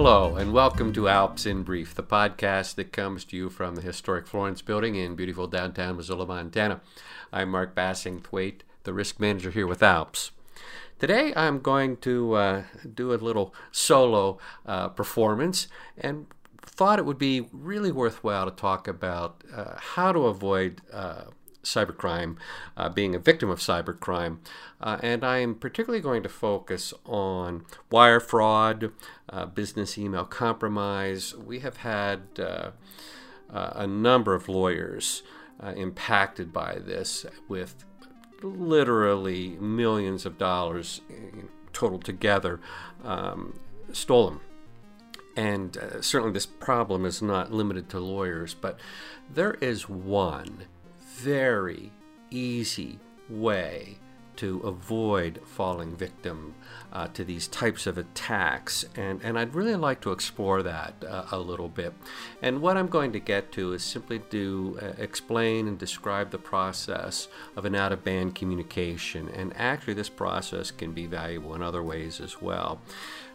Hello, and welcome to ALPS In Brief, the podcast that comes to you from the historic Florence Building in beautiful downtown Missoula, Montana. I'm Mark Bassingthwaighte, the risk manager here with ALPS. Today I'm going to do a little solo performance and thought it would be really worthwhile to talk about how to avoid cybercrime, being a victim of cybercrime, and I am particularly going to focus on wire fraud, business email compromise. We have had a number of lawyers impacted by this, with literally millions of dollars totaled together stolen. And certainly this problem is not limited to lawyers, but there is one very easy way to avoid falling victim to these types of attacks. And I'd really like to explore that a little bit. And what I'm going to get to is simply to explain and describe the process of an out-of-band communication. And actually this process can be valuable in other ways as well.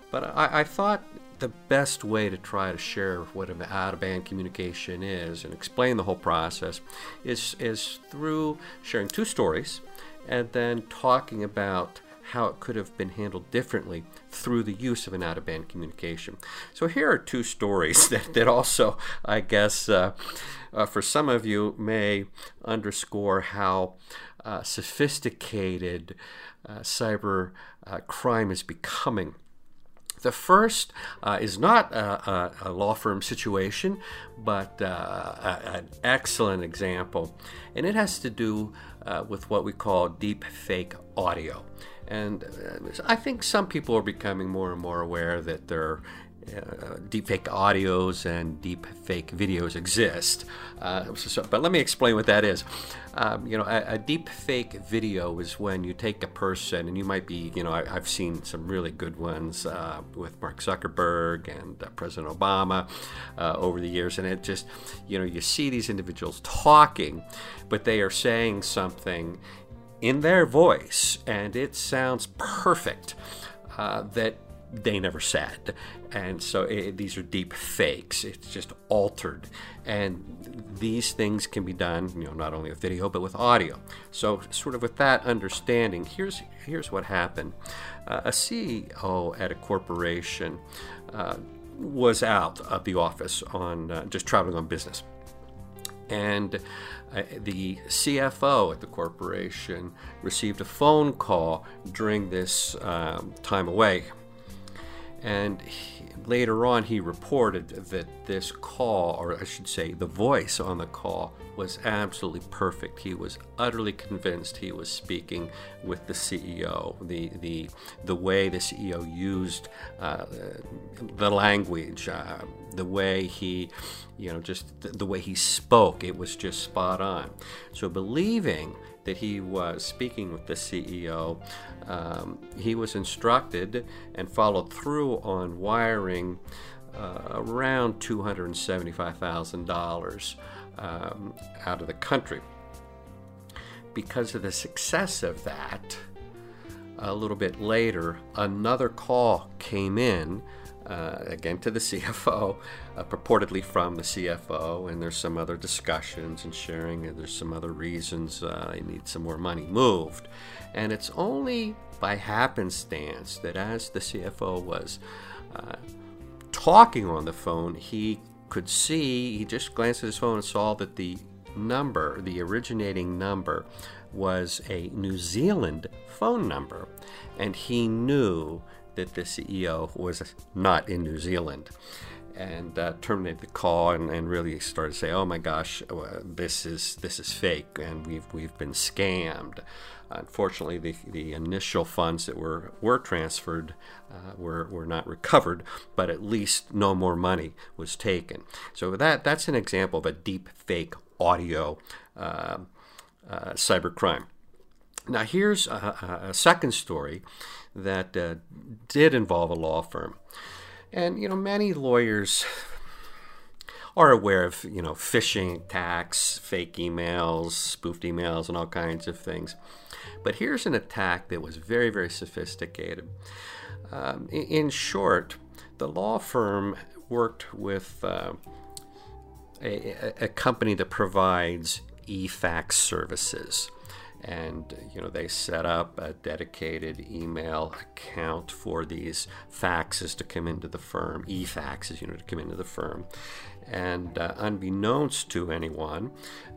But I thought the best way to try to share what an out-of-band communication is and explain the whole process is through sharing two stories and then talking about how it could have been handled differently through the use of an out-of-band communication. So here are two stories that also, I guess, for some of you may underscore how sophisticated cyber crime is becoming. The first is not a law firm situation, but an excellent example. And it has to do with what we call deep fake audio. And I think some people are becoming more and more aware that there are deep fake audios and deep fake videos exist. But let me explain what that is. A deep fake video is when you take a person, and you might be, I've seen some really good ones with Mark Zuckerberg and President Obama over the years, and it just, you see these individuals talking, but they are saying something in their voice, and it sounds perfect that they never said. And so these are deep fakes. It's just altered. And these things can be done, not only with video, but with audio. So sort of with that understanding, here's what happened. A CEO at a corporation was out of the office on just traveling on business. And the CFO at the corporation received a phone call during this time away. And later on, he reported that this call, or I should say the voice on the call, was absolutely perfect. He was utterly convinced he was speaking with the CEO. The way the CEO used the language, the way he, just the way he spoke, it was just spot on. So believing that he was speaking with the CEO, he was instructed and followed through on wiring around $275,000 out of the country. Because of the success of that, a little bit later, another call came in, again to the CFO, purportedly from the CFO, and there's some other discussions and sharing, and there's some other reasons I need some more money moved. And it's only by happenstance that as the CFO was talking on the phone, he just glanced at his phone and saw that the number, the originating number, was a New Zealand phone number, and he knew that the CEO was not in New Zealand, and terminated the call and really started to say, "Oh my gosh, this is fake, and we've been scammed." Unfortunately, the initial funds that were transferred were not recovered, but at least no more money was taken. So that's an example of a deep fake audio cybercrime. Now here's a second story that did involve a law firm. And, many lawyers are aware of, phishing attacks, fake emails, spoofed emails, and all kinds of things. But here's an attack that was very, very sophisticated. In short, the law firm worked with a company that provides eFax services. And, you know, they set up a dedicated email account for these faxes to come into the firm, e-faxes, you know, to come into the firm. And unbeknownst to anyone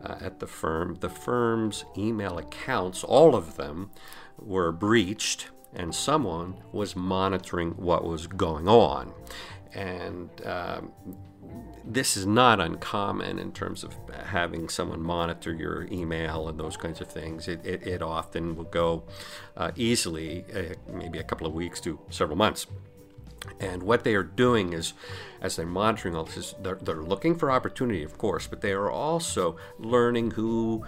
at the firm's email accounts, all of them, were breached, and someone was monitoring what was going on. And this is not uncommon in terms of having someone monitor your email and those kinds of things. It often will go easily, maybe a couple of weeks to several months. And what they are doing is, as they're monitoring all this, is they're looking for opportunity, of course, but they are also learning who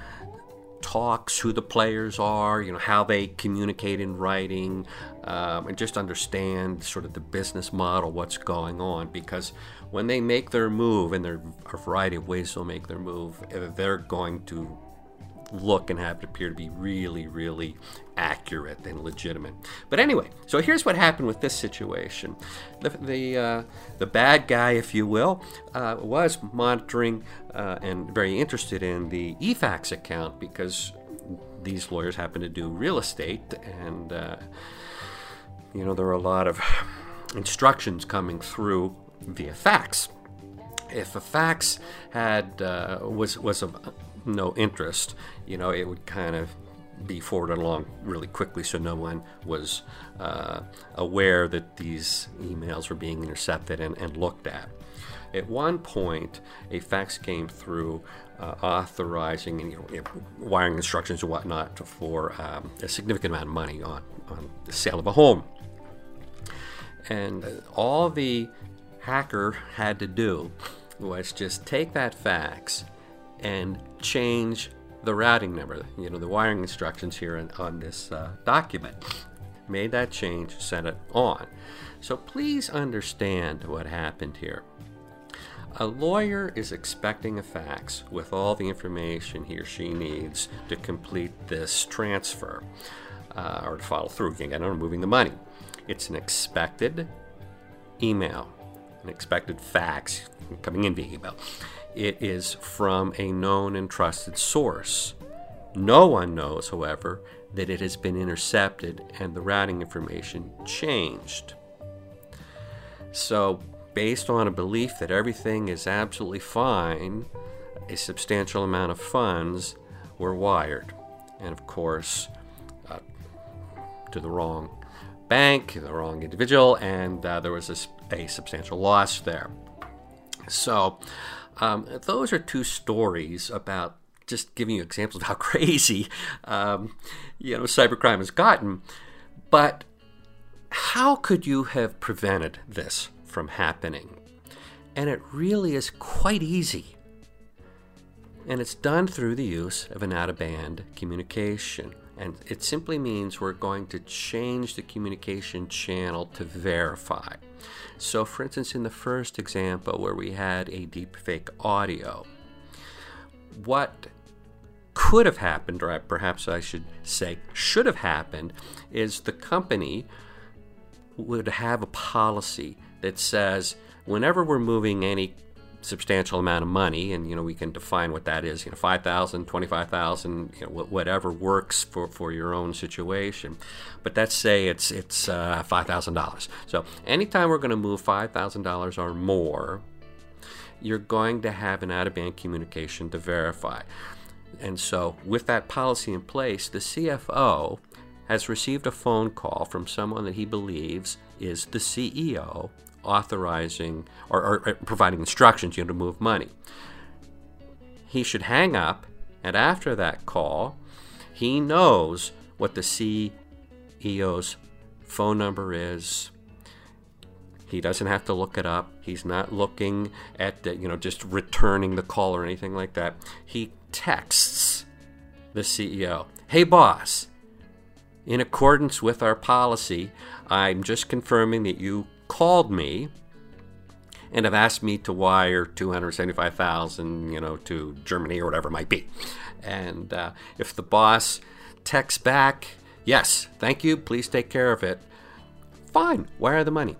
talks, who the players are, you know, how they communicate in writing, and just understand sort of the business model, what's going on. Because when they make their move, and there are a variety of ways they'll make their move, they're going to look and have it appear to be really, really accurate and legitimate. But anyway, so here's what happened with this situation. The bad guy, if you will, was monitoring and very interested in the eFax account, because these lawyers happen to do real estate, and you know, there are a lot of instructions coming through via fax. If a fax had was of no interest, you know, it would kind of be forwarded along really quickly, so no one was aware that these emails were being intercepted and looked at. At one point, a fax came through authorizing and, you know, wiring instructions and whatnot for a significant amount of money on the sale of a home. And all the hacker had to do was just take that fax and change the routing number, you know, the wiring instructions here on this document. Made that change, sent it on. So please understand what happened here. A lawyer is expecting a fax with all the information he or she needs to complete this transfer or to follow through again on moving the money. It's an expected email, an expected fax coming in via email. It is from a known and trusted source. No one knows, however, that it has been intercepted and the routing information changed. So, based on a belief that everything is absolutely fine, a substantial amount of funds were wired. And of course, to the wrong bank, the wrong individual, and there was a substantial loss there. So, those are two stories about just giving you examples of how crazy, you know, cybercrime has gotten. But how could you have prevented this from happening? And it really is quite easy. And it's done through the use of an out-of-band communication. And it simply means we're going to change the communication channel to verify. So, for instance, in the first example where we had a deepfake audio, what could have happened, or perhaps I should say should have happened, is the company would have a policy that says whenever we're moving any substantial amount of money, and, you know, we can define what that is, you know, $5,000, $25,000, you know, whatever works for your own situation. But let's say it's $5,000. So anytime we're going to move $5,000 or more, you're going to have an out-of-band communication to verify. And so with that policy in place, the CFO has received a phone call from someone that he believes is the CEO, authorizing or providing instructions, you know, to move money. He should hang up, and after that call, he knows what the CEO's phone number is. He doesn't have to look it up. He's not looking at the, you know, just returning the call or anything like that. He texts the CEO, "Hey, boss, in accordance with our policy, I'm just confirming that you called me and have asked me to wire $275,000, you know, to Germany," or whatever it might be. And if the boss texts back, "Yes, thank you, please take care of it," fine, wire the money.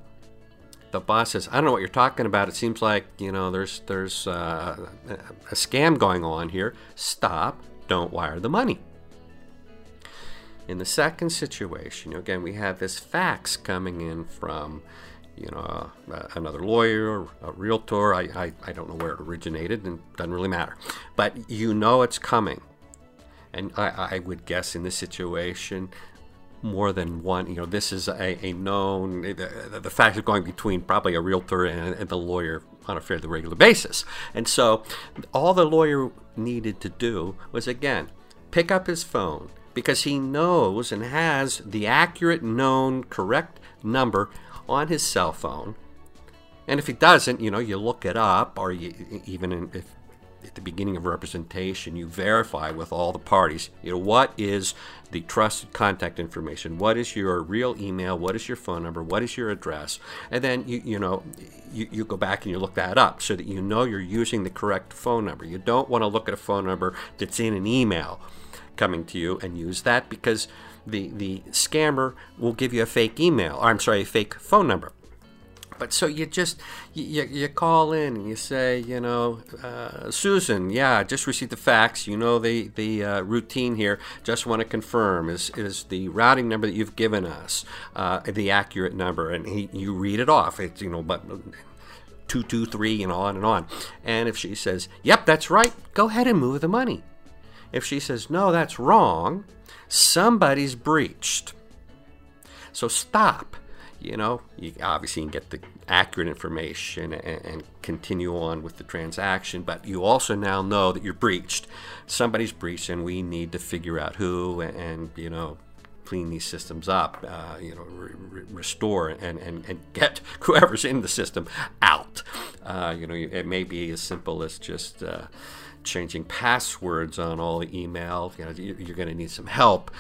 the boss says, I don't know what you're talking about. It seems like, you know, there's a scam going on here. Stop. Don't wire the money. In the second situation, again, we have this fax coming in from, you know, another lawyer, a realtor. I don't know where it originated, and doesn't really matter. But you know it's coming. And I would guess in this situation, more than one, you know, this is a known, the fact is going between probably a realtor and the lawyer on a fairly regular basis. And so all the lawyer needed to do was, again, pick up his phone, because he knows and has the accurate, known, correct number on his cell phone. And if he doesn't, you know, you look it up, or you, even if at the beginning of representation, you verify with all the parties, you know, what is the trusted contact information? What is your real email? What is your phone number? What is your address? And then, you go back and you look that up so that you know you're using the correct phone number. You don't want to look at a phone number that's in an email coming to you and use that, because the scammer will give you a fake email, or I'm sorry, a fake phone number. But so you just, you call in and you say, you know, Susan, yeah, I just received the fax. You know the routine here. Just want to confirm, is the routing number that you've given us the accurate number? And you read it off. It's, you know, but 223, you know, on and on. And if she says, yep, that's right, go ahead and move the money. If she says, no, that's wrong, somebody's breached. So stop. You know, you obviously can get the accurate information and continue on with the transaction, but you also now know that you're breached. Somebody's breached, and we need to figure out who and you know, clean these systems up, you know, restore and get whoever's in the system out. You know, it may be as simple as just changing passwords on all the email. You know, you're going to need some help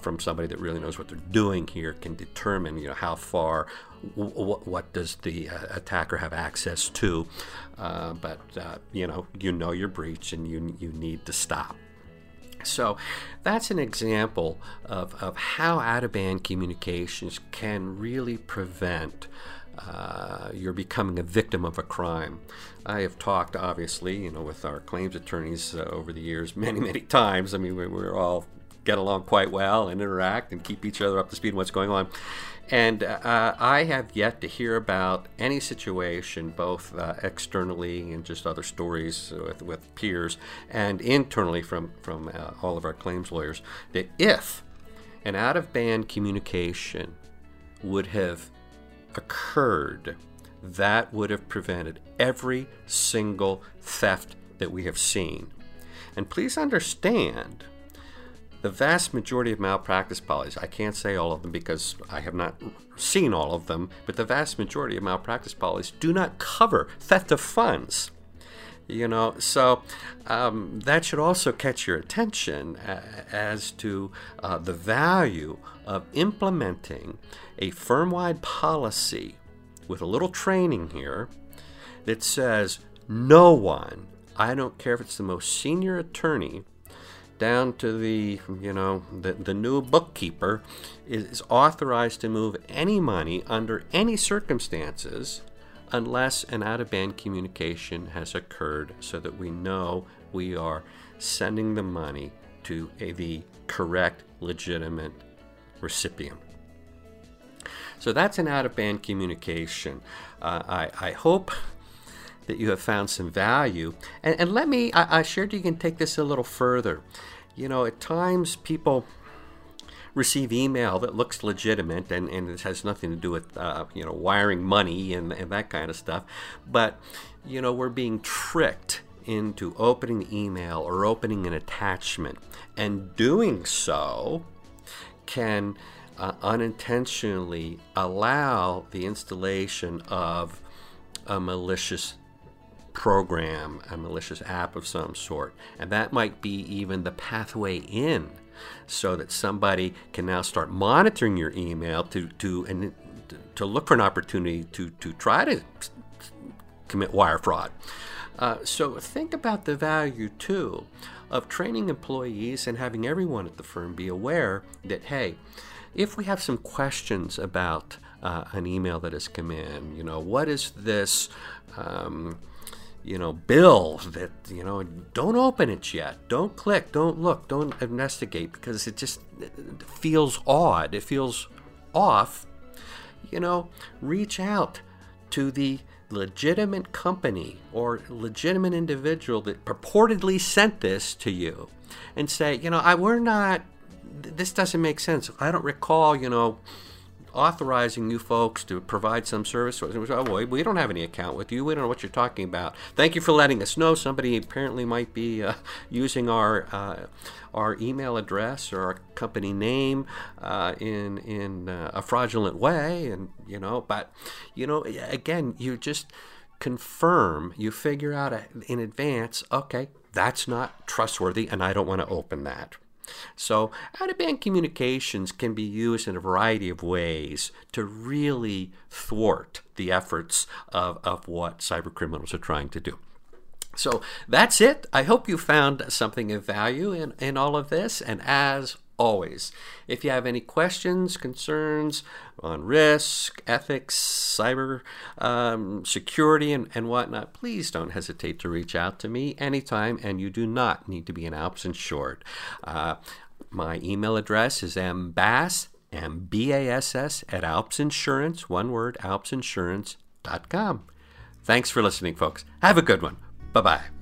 from somebody that really knows what they're doing here, can determine, you know, how far, what does the attacker have access to. But you know you're breached, and you need to stop. So that's an example of how out-of-band communications can really prevent you're becoming a victim of a crime. I have talked, obviously, you know, with our claims attorneys over the years many, many times. I mean, we're all get along quite well and interact and keep each other up to speed on what's going on. And I have yet to hear about any situation, both externally and just other stories with peers, and internally from all of our claims lawyers, that if an out-of-band communication would have occurred, that would have prevented every single theft that we have seen. And please understand, the vast majority of malpractice policies, I can't say all of them because I have not seen all of them, but the vast majority of malpractice policies do not cover theft of funds. You know, so that should also catch your attention as to the value of implementing a firm-wide policy with a little training here that says no one, I don't care if it's the most senior attorney down to the, you know, the new bookkeeper, is authorized to move any money under any circumstances unless an out-of-band communication has occurred, so that we know we are sending the money to the correct, legitimate recipient. So that's an out-of-band communication. I hope that you have found some value. And let me, I shared you can take this a little further. You know, at times people receive email that looks legitimate, and it has nothing to do with wiring money and that kind of stuff, but you know, we're being tricked into opening the email or opening an attachment, and doing so can unintentionally allow the installation of a malicious program, a malicious app of some sort, and that might be even the pathway in, so that somebody can now start monitoring your email to look for an opportunity to try to commit wire fraud. So think about the value, too, of training employees and having everyone at the firm be aware that, hey, if we have some questions about an email that has come in. You know, what is this, bill that, don't open it yet. Don't click, don't look, don't investigate, because it just feels odd. It feels off. Reach out to the legitimate company or legitimate individual that purportedly sent this to you and say, this doesn't make sense. I don't recall, authorizing you folks to provide some service. Oh, boy, we don't have any account with you. We don't know what you're talking about. Thank you for letting us know. Somebody apparently might be using our email address or our company name in a fraudulent way. And again, you just confirm. You figure out in advance. Okay, that's not trustworthy, and I don't want to open that. So out-of-band communications can be used in a variety of ways to really thwart the efforts of what cybercriminals are trying to do. So that's it. I hope you found something of value in all of this. And as always, if you have any questions, concerns on risk, ethics, cyber security, and whatnot, please don't hesitate to reach out to me anytime, and you do not need to be an ALPS insured. My email address is mbass, M-B-A-S-S, at ALPS Insurance, one word, alpsinsurance.com. Thanks for listening, folks. Have a good one. Bye-bye.